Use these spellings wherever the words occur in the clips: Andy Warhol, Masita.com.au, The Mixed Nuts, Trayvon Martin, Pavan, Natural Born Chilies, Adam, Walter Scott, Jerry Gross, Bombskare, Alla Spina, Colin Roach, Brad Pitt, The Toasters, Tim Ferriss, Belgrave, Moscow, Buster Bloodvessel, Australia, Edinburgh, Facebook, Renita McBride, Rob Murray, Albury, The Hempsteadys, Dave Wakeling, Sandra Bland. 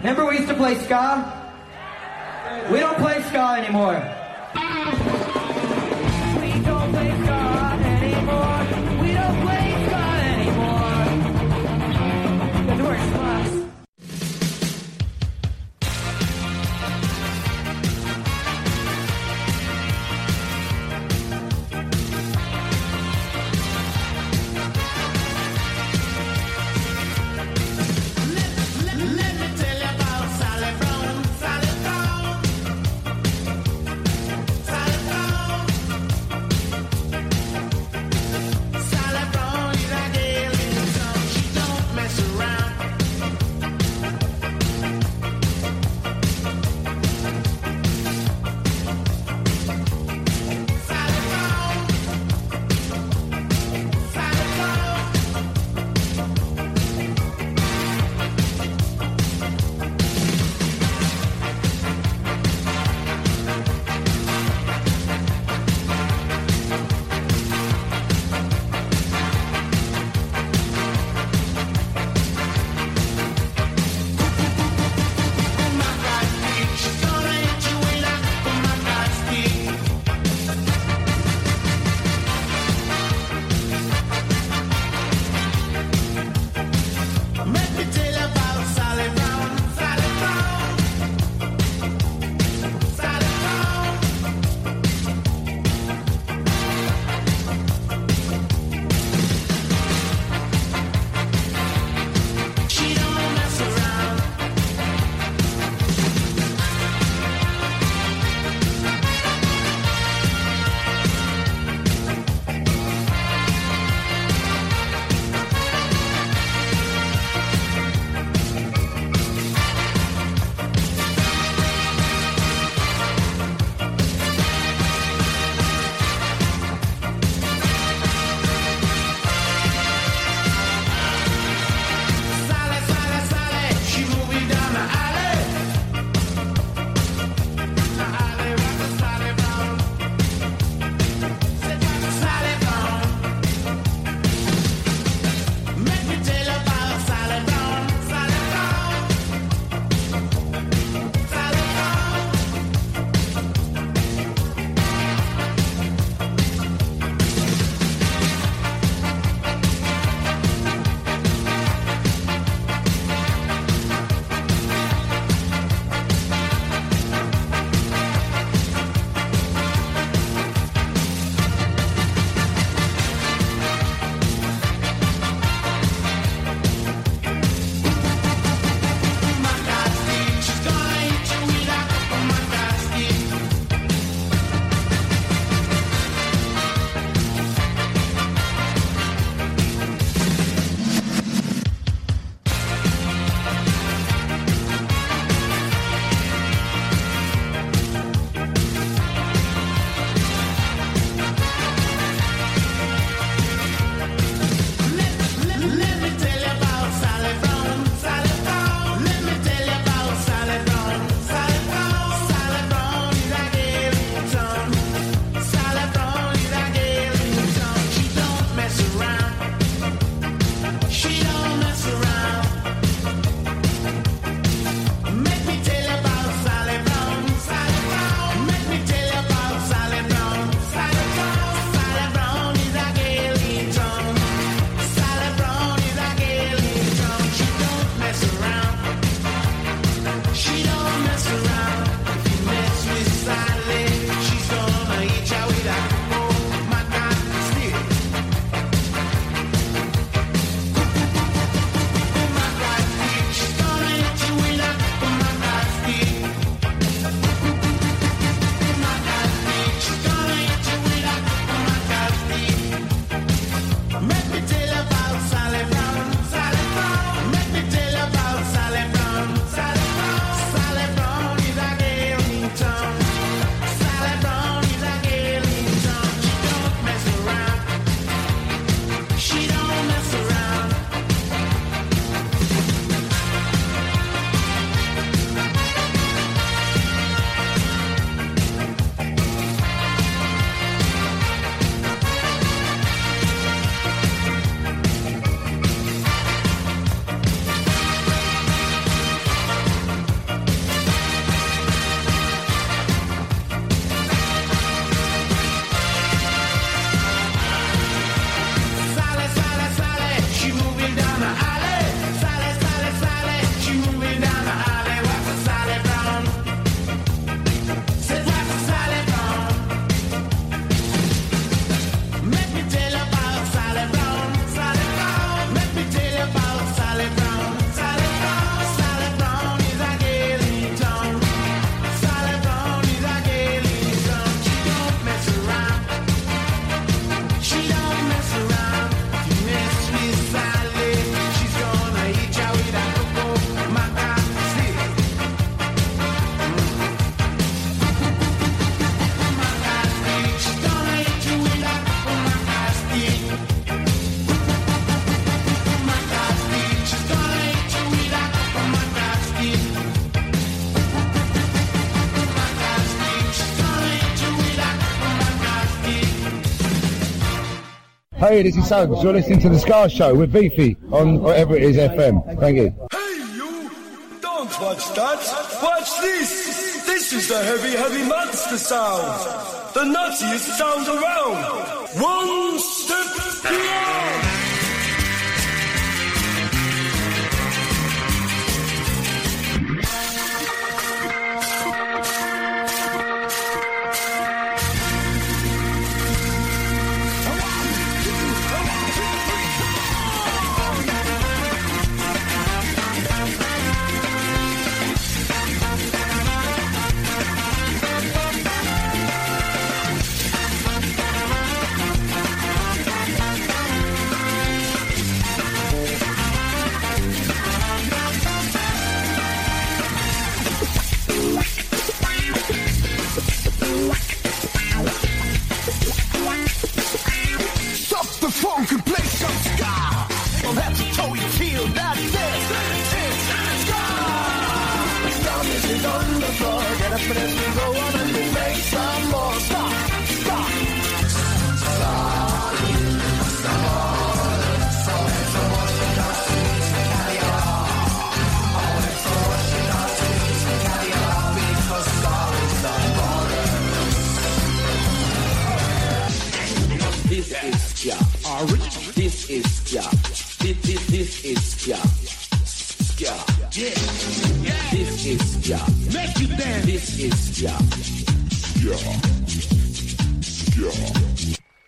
Remember we used to play ska? We don't play ska anymore. We don't play ska anymore. We don't play ska anymore. The door's Hey, this is Suggs. You're listening to The Ska Show with Beefy on whatever it is FM. Thank you. Hey, you! Don't watch that. Watch this. This is the heavy, heavy monster sound. The nuttiest sound around. One step beyond.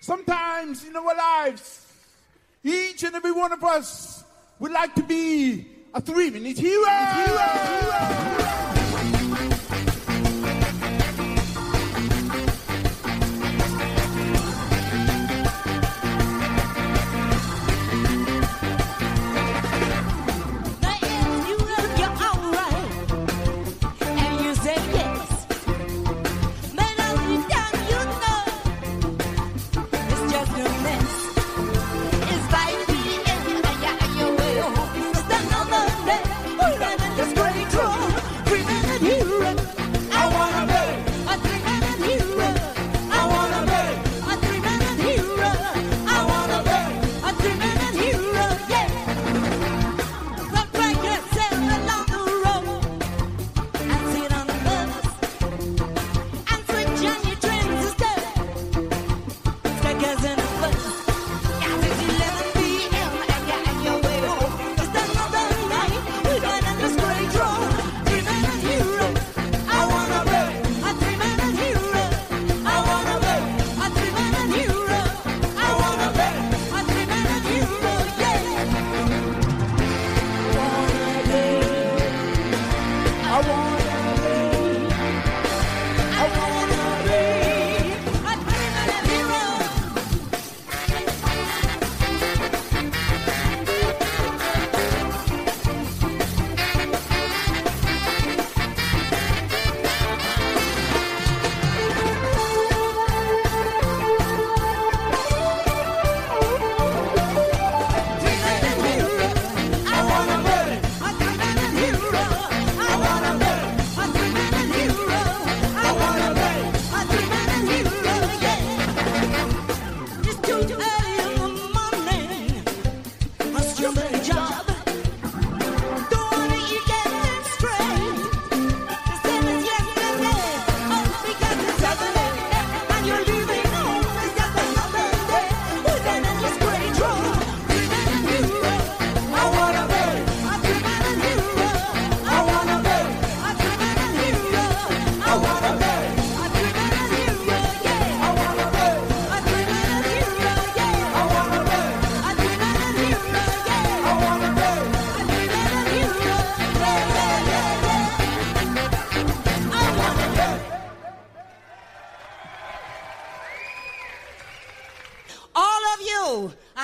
Sometimes in our lives, each and every one of us would like to be a 3-minute hero. Let's go.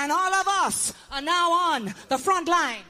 and all of us are now on the front line.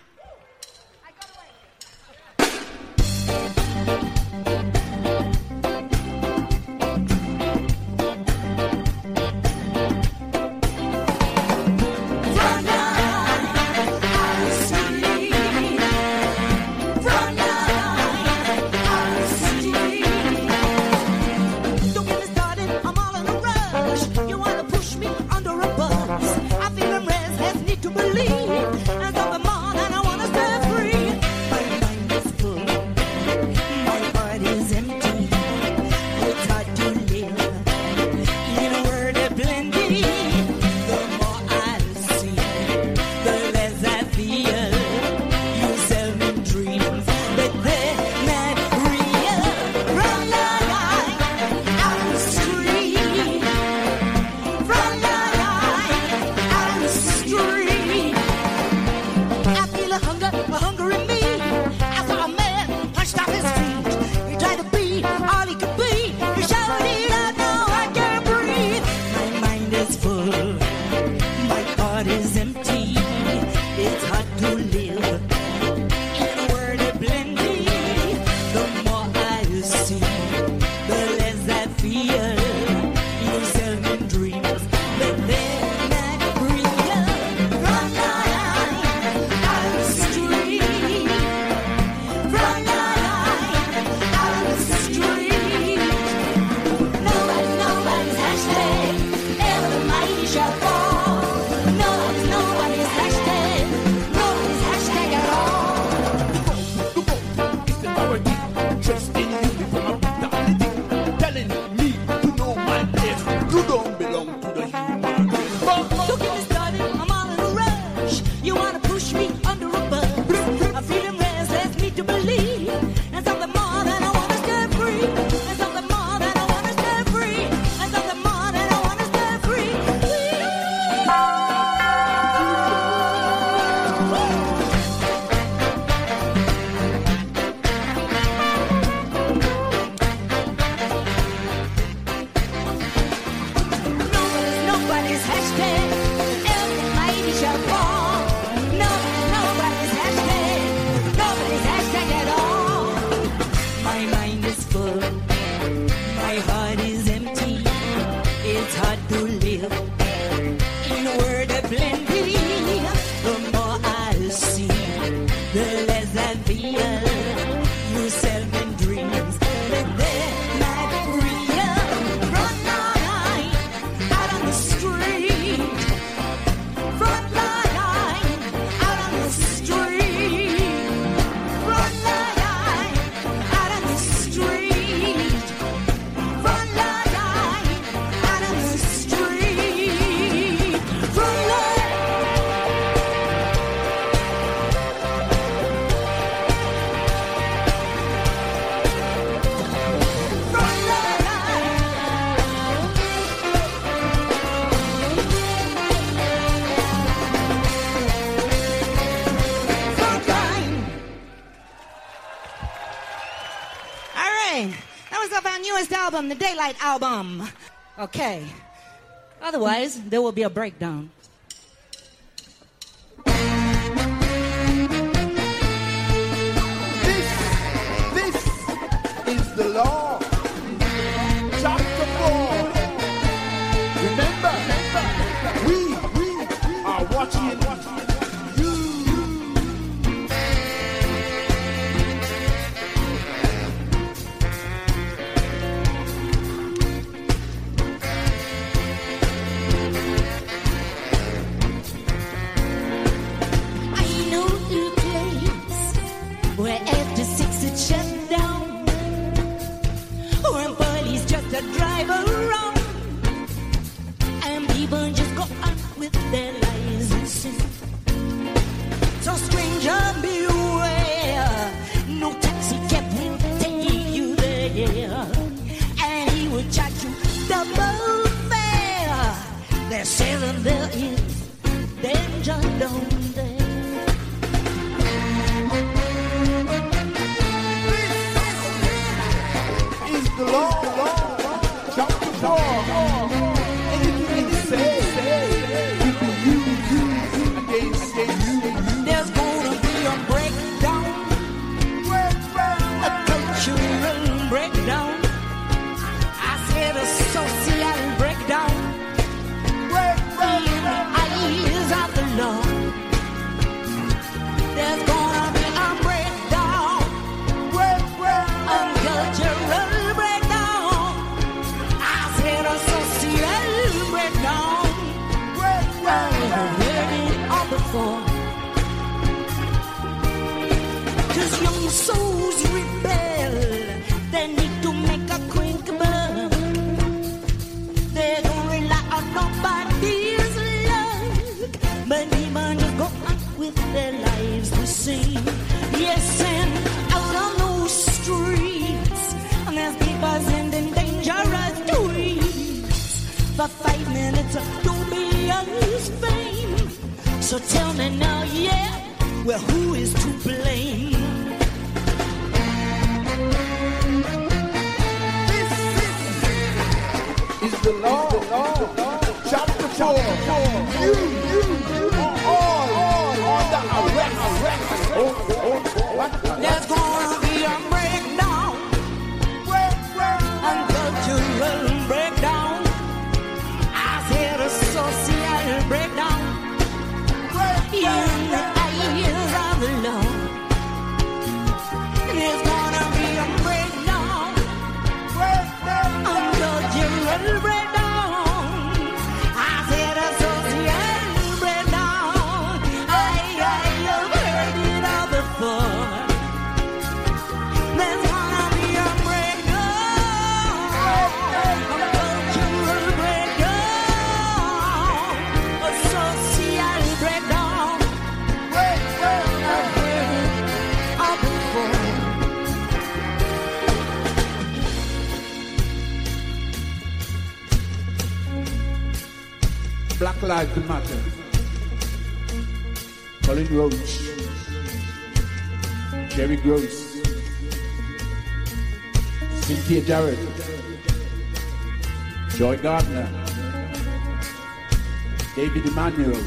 The Daylight album. Okay. Otherwise, there will be a breakdown. This is the law. Chapter 4. Remember, we are watching. Chapter 4. Anything you say, So tell me now, yeah, well, who is to blame? This is the law, chapter 4. You all under arrest. There's gonna be a breakdown, and the children breakdown. I hear a social breakdown. In the eyes of the Lord, there's gonna be a breakdown, and the children breakdown. I said a social breakdown. I heard it all before. There's gonna be a breakdown, and the children breakdown. A social breakdown. Black Lives Matter. Colin Roach, Jerry Gross, Cynthia Darrett, Joy Gardner, David Emanuel,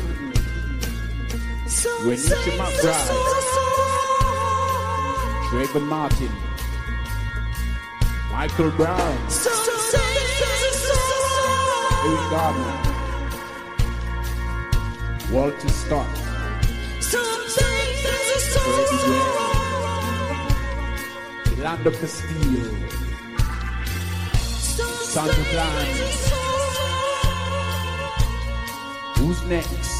Renita McBride, Trayvon Martin, Michael Brown, Eric Gardner, Walter Scott, Orlando Castillo, Sandra Bland. Who's next?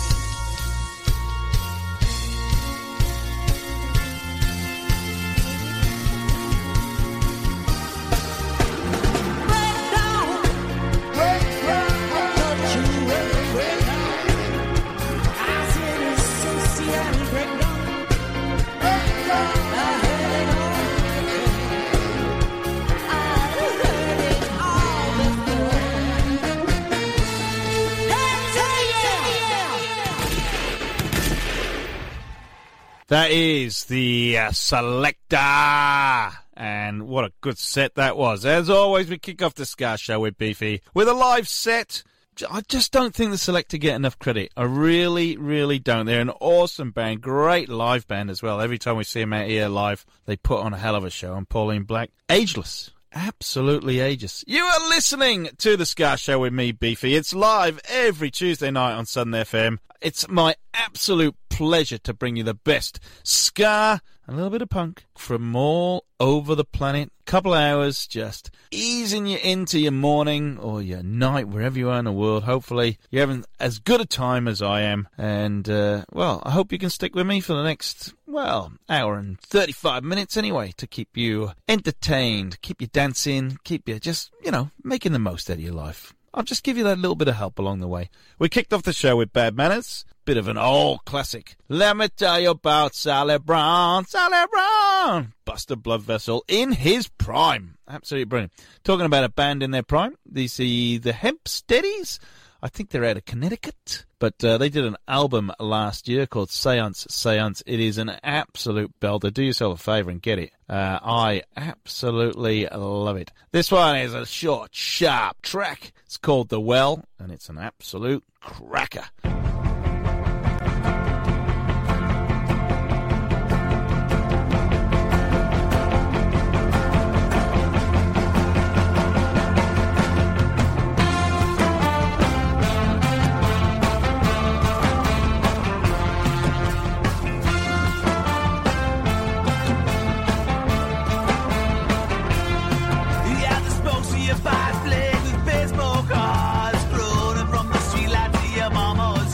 That is the Selecter. And what a good set that was. As always, we kick off the Ska Show with Beefy with a live set. I just don't think the Selecter get enough credit. I really, really don't. They're an awesome band, great live band as well. Every time we see them out here live, they put on a hell of a show. And Pauline Black, ageless. Absolutely ageless. You are listening to The Ska Show with me, Beefy. It's live every Tuesday night on Southern FM. It's my absolute pleasure to bring you the best ska, a little bit of punk, from all over the planet. Couple of hours just easing you into your morning or your night, wherever you are in the world. Hopefully you're having as good a time as I am. And, well, I hope you can stick with me for the next, well, hour and 35 minutes anyway to keep you entertained, keep you dancing, keep you just, you know, making the most out of your life. I'll just give you that little bit of help along the way. We kicked off the show with Bad Manners. Bit of an old classic. Let me tell you about Sal Lebron. Sal Lebron! Buster Bloodvessel in his prime. Absolutely brilliant. Talking about a band in their prime. These are the Hempsteadys. I think they're out of Connecticut. But they did an album last year called Seance. It is an absolute belter. Do yourself a favour and get it. I absolutely love it. This one is a short, sharp track. It's called The Well, and it's an absolute cracker. Your five-legged baseball cards, rolling from the street light to your mama's.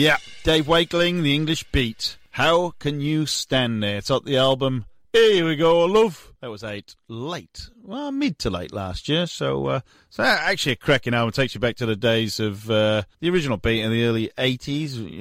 Yeah, Dave Wakeling, The English Beat. How Can You Stand There? It's on the album, Here We Go, Love. That was out late, well, mid to late last year. So actually a cracking album. It takes you back to the days of the original Beat in the early 80s.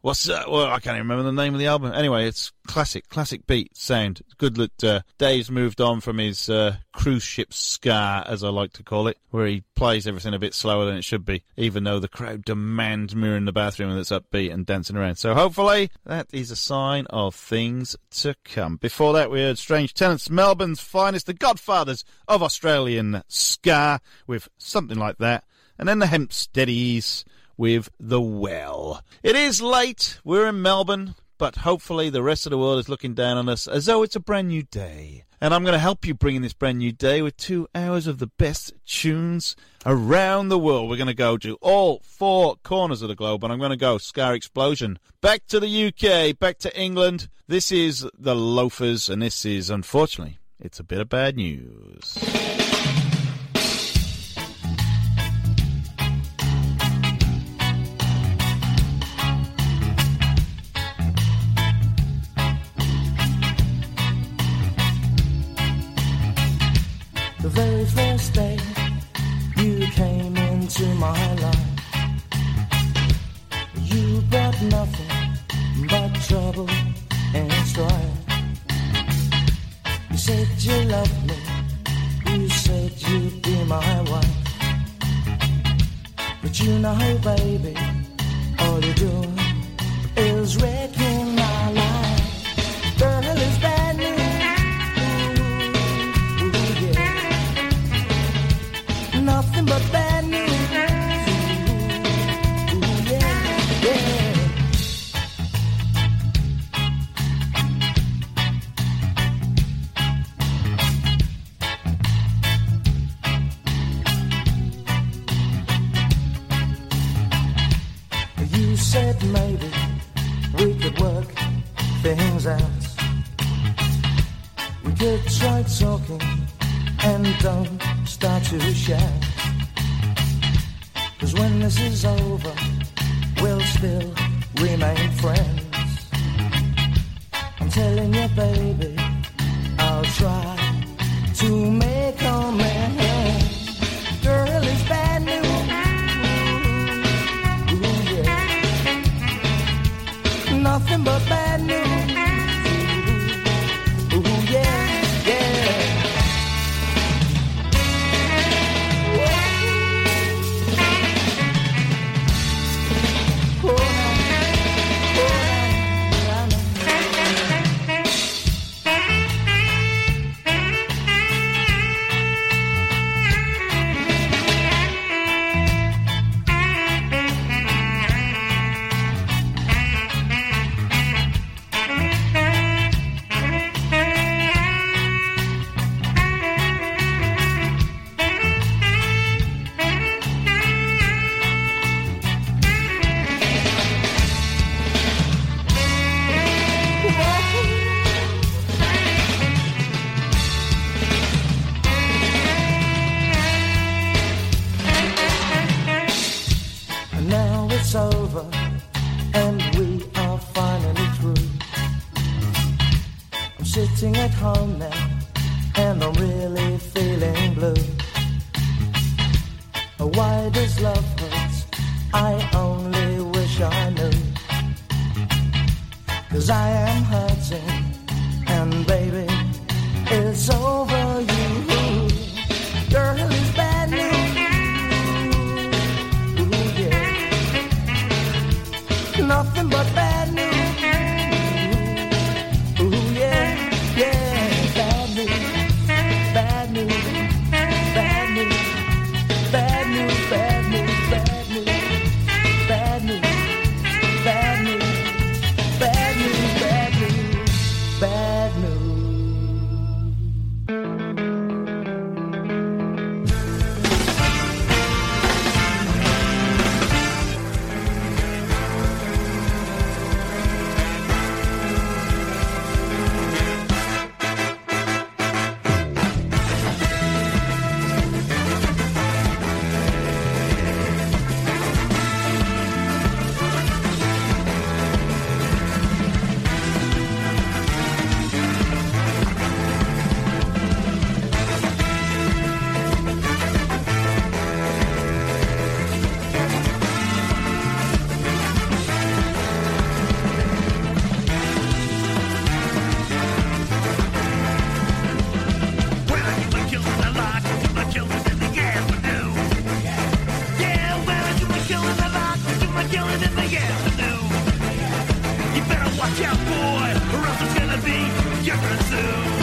Well, I can't even remember the name of the album. Anyway, it's classic Beat sound. It's good that Dave's moved on from his cruise ship ska, as I like to call it, where he plays everything a bit slower than it should be, even though the crowd demand mirror in the bathroom and it's upbeat and dancing around. So hopefully that is a sign of things to come. Before that, we heard Strange Tenants, Melbourne's finest, the godfathers of Australian ska, with Something Like That, and then the Hempsteadys with The Well. It is late, we're in Melbourne, but hopefully the rest of the world is looking down on us as though it's a brand new day. And I'm going to help you bring in this brand new day with 2 hours of the best tunes around the world. We're going to go to all four corners of the globe, and I'm going to go Ska Explosion. Back to the UK, back to England. This is The Loafers, and this is, unfortunately, It's a Bit of Bad News. The very first day you came into my life, you brought nothing but trouble and strife. You said you loved me, you said you'd be my wife, but you know, baby, all you're doing is wrecking my life. Girl, it's bad news. Nothing but bad news. Ooh, yeah, yeah. You said maybe we could work things out. We could try talking and don't start to shout, 'cause when this is over, we'll still remain friends. I'm telling you, baby, I'll try to make amends. Girl, it's bad news. Ooh, yeah. Nothing but bad news. Ooh, yeah, yeah. afternoon. You better watch out, boy, or else it's gonna be different soon.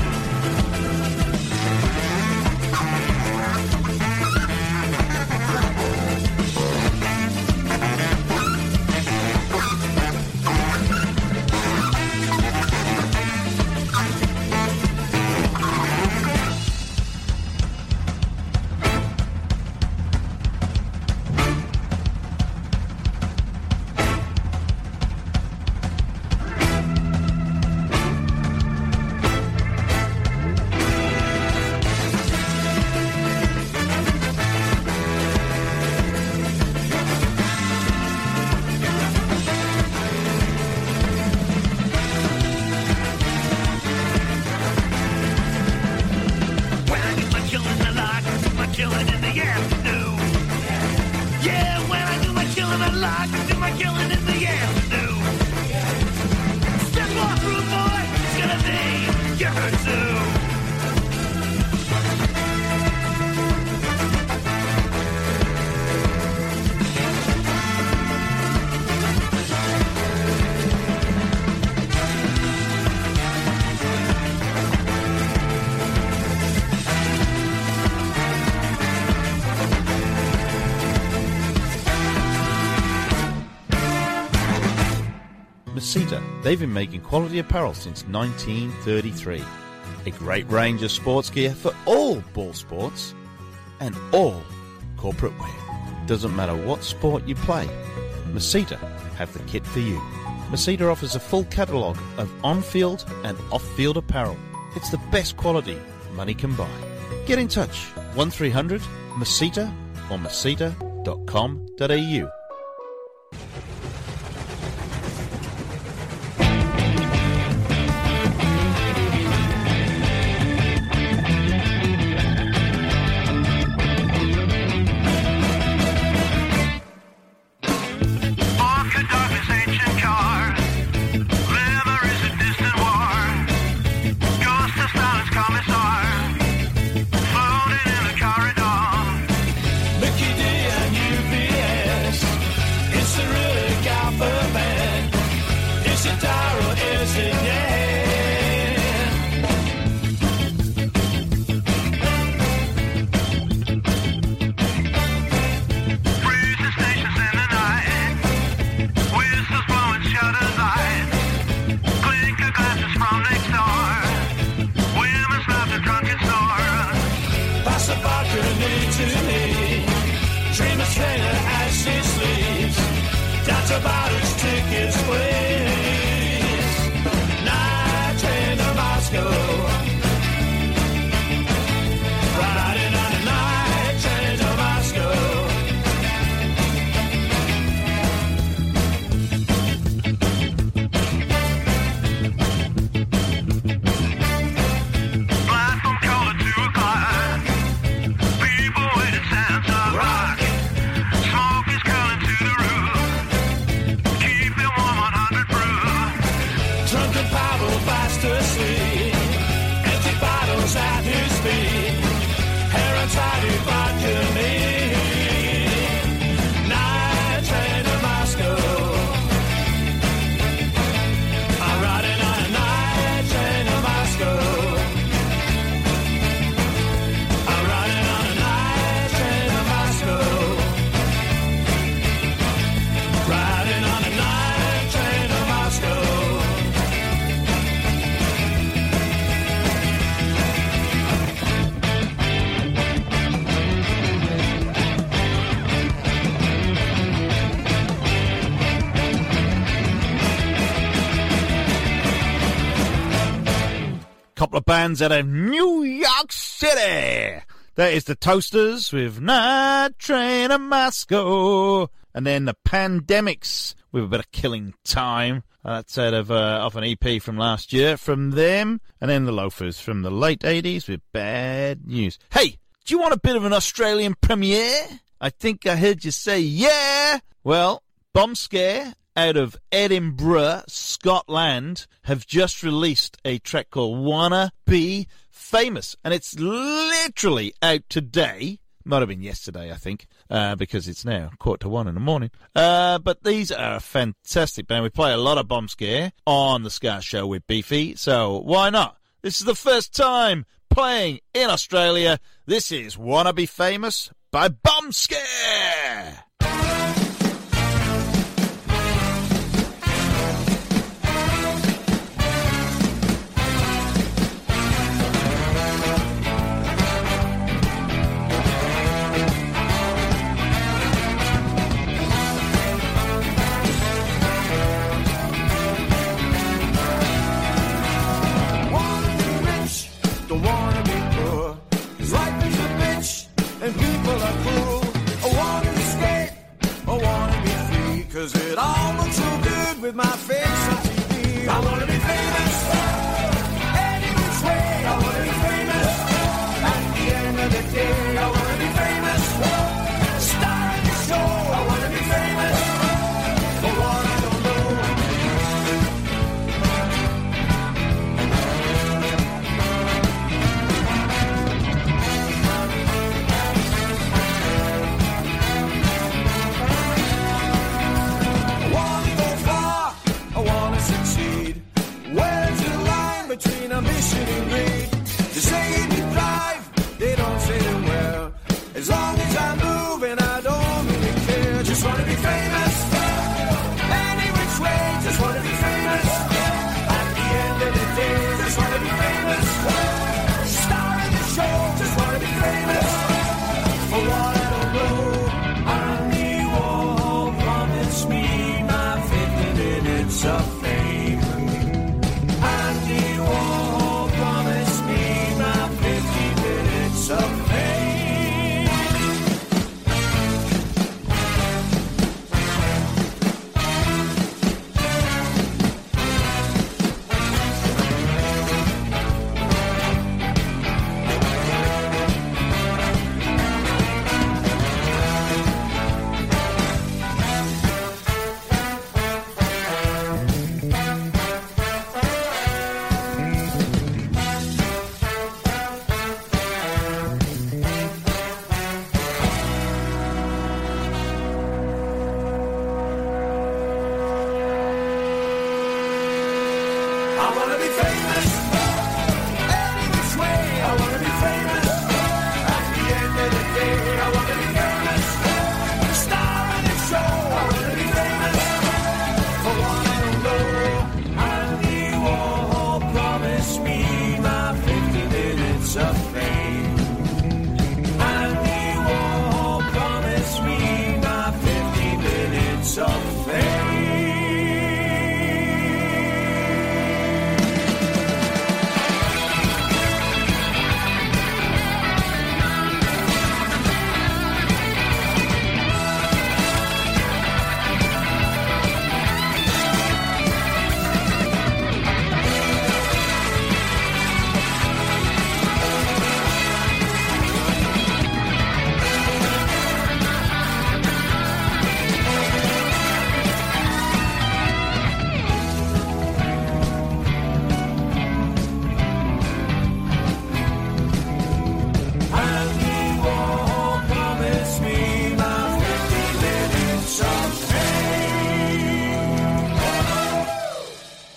Masita, they've been making quality apparel since 1933. A great range of sports gear for all ball sports and all corporate wear. Doesn't matter what sport you play, Masita have the kit for you. Masita offers a full catalogue of on-field and off-field apparel. It's the best quality money can buy. Get in touch, 1300 Masita or Masita.com.au. Bands out of New York City. That is the Toasters with Night Train to Moscow, and then the Pandemics with a bit of Killing Time. That's out of off an EP from last year from them, and then the Loafers from the late 80s with Bad News. Hey, do you want a bit of an Australian premiere? I think I heard you say yeah. Well, Bombskare out of Edinburgh, Scotland, have just released a track called Wanna Be Famous, and it's literally out today, Might have been yesterday, I think, because it's now 1:45 in the morning. But these are a fantastic band. We play a lot of Bombskare on the Ska Show with Beefy, so why not? This is the first time playing in Australia. This is Wanna Be Famous by Bombskare! Cause it all looks so good with my face on TV. I wanna be famous, any which way. I wanna be famous, at the end of the day. I wanna be famous, star of the show. I wanna be famous, for what I don't between a mission and greed. They say you thrive, they don't say it well. As long as I move and I don't really care. Just wanna be famous, any which way. Just wanna be famous, at the end of the day. Just wanna be famous, star of the show. Just wanna be famous, for what I don't know. Andy Warhol promised me my 50 minutes of fame. Up.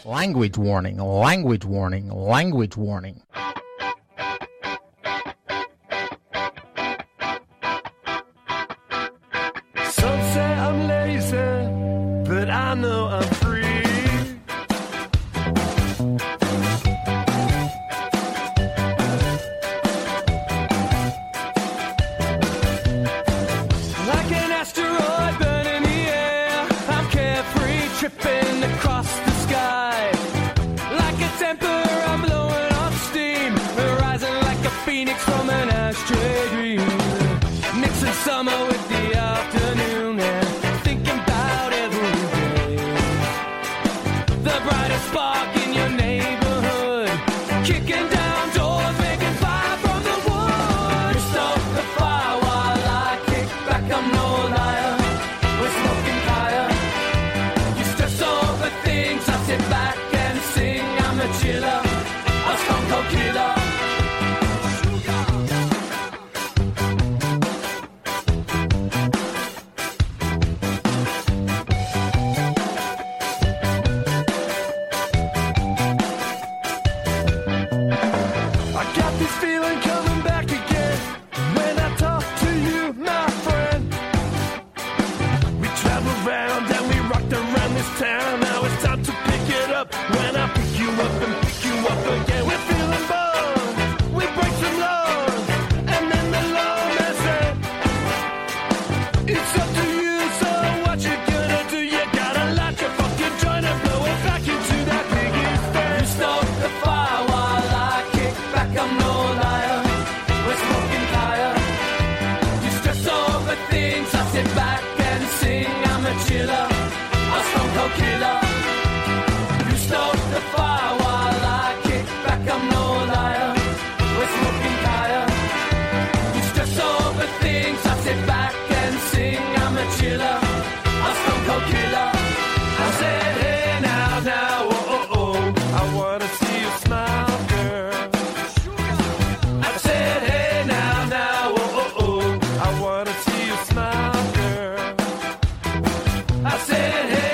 Language warning, language warning, language warning. Some say I'm lazy, but I know I'm free. Like an asteroid burning the air, I'm carefree, tripping across the sky. Temper, I'm blowing off steam, rising like a phoenix from an ashtray dream. Mixing summer with the afternoon and thinking about every day. The brightest spark in your neighborhood, kicking down doors, making fire from the wood. Stop the fire while I kick back, I'm no liar. We're smoking fire. You stress over things, I sit back. down, now it's time to pick it up. When I pick you up and pick you up again, we're feeling bold. We break some laws, and then the lawman said, it's up to you, so what you gonna do? You gotta light your fucking joint and blow it back into that piggy pen. You start the fire while I kick back, I'm no liar. We're smoking fire. You stress over things, I sit back and sing, I'm a chiller. Killer. You start the fire while I kick back, I'm no liar. We're smoking fire. You stress over things, I sit back and sing, I'm a chiller. I'm stone cold killer. I said, hey, now, oh, oh, oh, I wanna see you smile, girl. I said, hey, now, oh, oh, oh, I wanna see you smile, girl. I said, hey.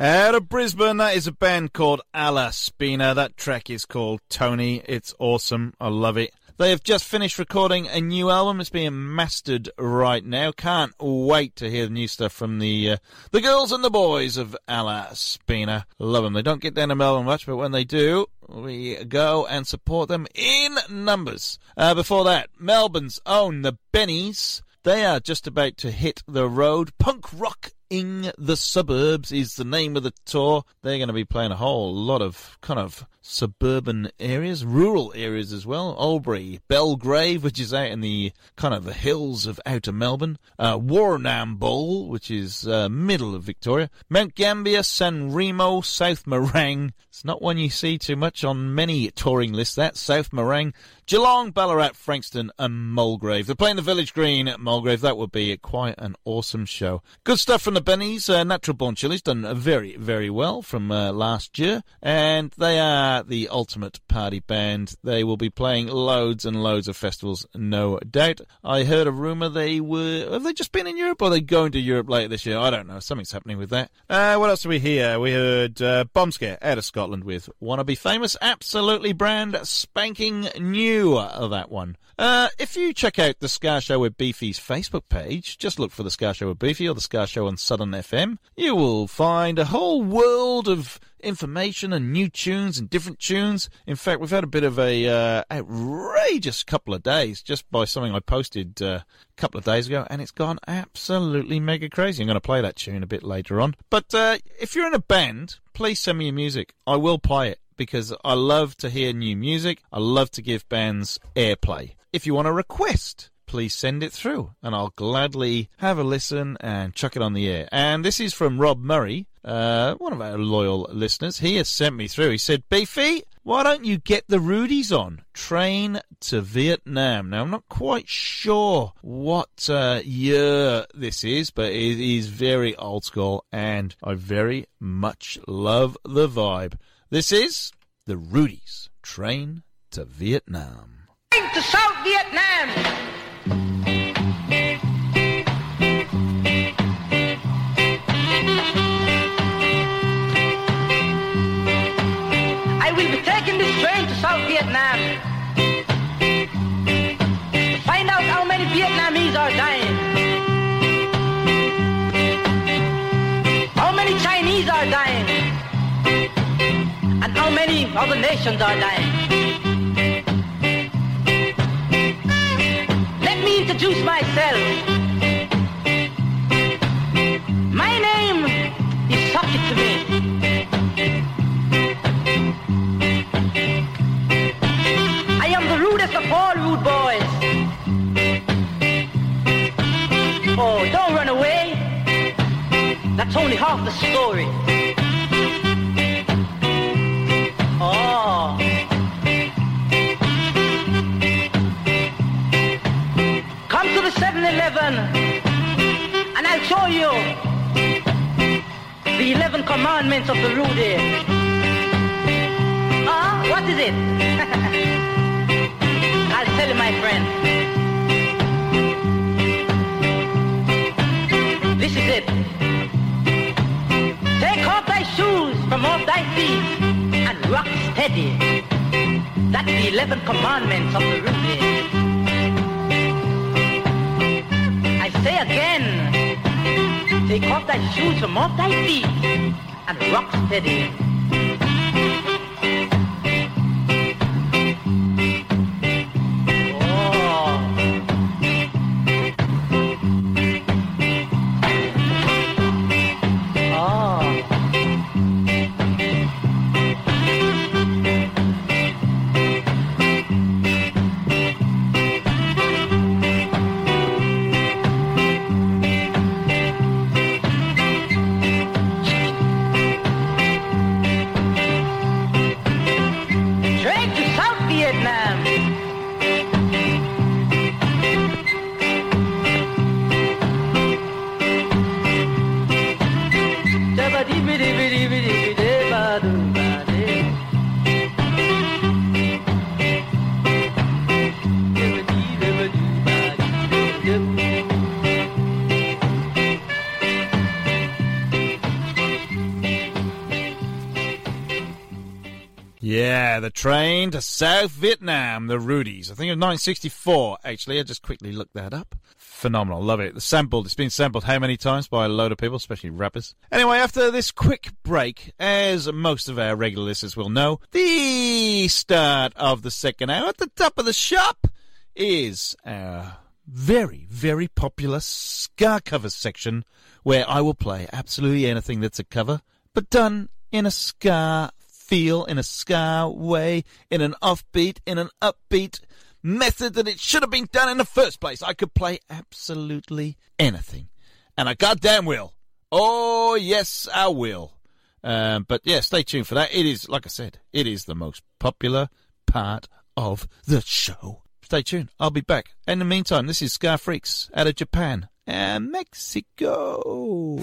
Out of Brisbane, that is a band called Alla Spina. That track is called Tony. It's awesome. I love it. They have just finished recording a new album. It's being mastered right now. Can't wait to hear the new stuff from the girls and the boys of Alla Spina. Love them. They don't get down to Melbourne much, but when they do, we go and support them in numbers. Before that, Melbourne's own The Bennies. They are just about to hit the road. Punk rock in the suburbs is the name of the tour. They're going to be playing a whole lot of kind of suburban areas, rural areas as well. Albury, Belgrave, which is out in the kind of the hills of outer Melbourne, Warrnambool, which is middle of Victoria, Mount Gambier, San Remo, South Morang. It's not one you see too much on many touring lists, that, South Morang, Geelong, Ballarat, Frankston and Mulgrave. They're playing the Village Green at Mulgrave. That would be quite an awesome show. Good stuff from the Bennies. Natural Born Chilies done very, very well from last year, and they are the ultimate party band. They will be playing loads and loads of festivals, no doubt. I heard a rumour they were... Have they just been in Europe, or are they going to Europe later this year? I don't know. Something's happening with that. What else do we hear? We heard Bombskare out of Scotland with Wanna Be Famous. Absolutely brand spanking new, that one. If you check out the Ska Show with Beefy's Facebook page, just look for the Ska Show with Beefy or the Ska Show on Southern FM, you will find a whole world of information and new tunes and different tunes. In fact, we've had a bit of a outrageous couple of days just by something I posted a couple of days ago, and it's gone absolutely mega crazy. I'm going to play that tune a bit later on. But if you're in a band, please send me your music. I will play it because I love to hear new music. I love to give bands airplay. If you want a request, please send it through, and I'll gladly have a listen and chuck it on the air. And this is from Rob Murray, one of our loyal listeners. He has sent me through. He said, Beefy, why don't you get the Rudies on? Train to Vietnam. Now, I'm not quite sure what year this is, but it is very old school, and I very much love the vibe. This is the Rudies, Train to Vietnam. Train to South Vietnam! South Vietnam, find out how many Vietnamese are dying, how many Chinese are dying, and how many other nations are dying. Let me introduce myself. My name is Socket to me. Of all rude boys. Oh, don't run away. That's only half the story. Oh. Come to the 7-Eleven and I'll show you the 11 commandments of the Rudy. What is it? I'll tell you, my friend. This is it. Take off thy shoes from off thy feet and rock steady. That's the 11 commandments of the Rudy. I say again, take off thy shoes from off thy feet and rock steady. The Train to South Vietnam, the Rudies. I think it was 1964, actually. I just quickly looked that up. Phenomenal. Love it. It's been sampled how many times by a load of people, especially rappers. Anyway, after this quick break, as most of our regular listeners will know, the start of the second hour at the top of the shop is our very, very popular ska cover section, where I will play absolutely anything that's a cover, but done in a ska feel in a ska way, in an offbeat, in an upbeat method that it should have been done in the first place. I could play absolutely anything. And I goddamn will. Oh, yes, I will. But yeah, stay tuned for that. It is, like I said, it is the most popular part of the show. Stay tuned. I'll be back. In the meantime, this is Ska Freaks out of Japan and Mexico.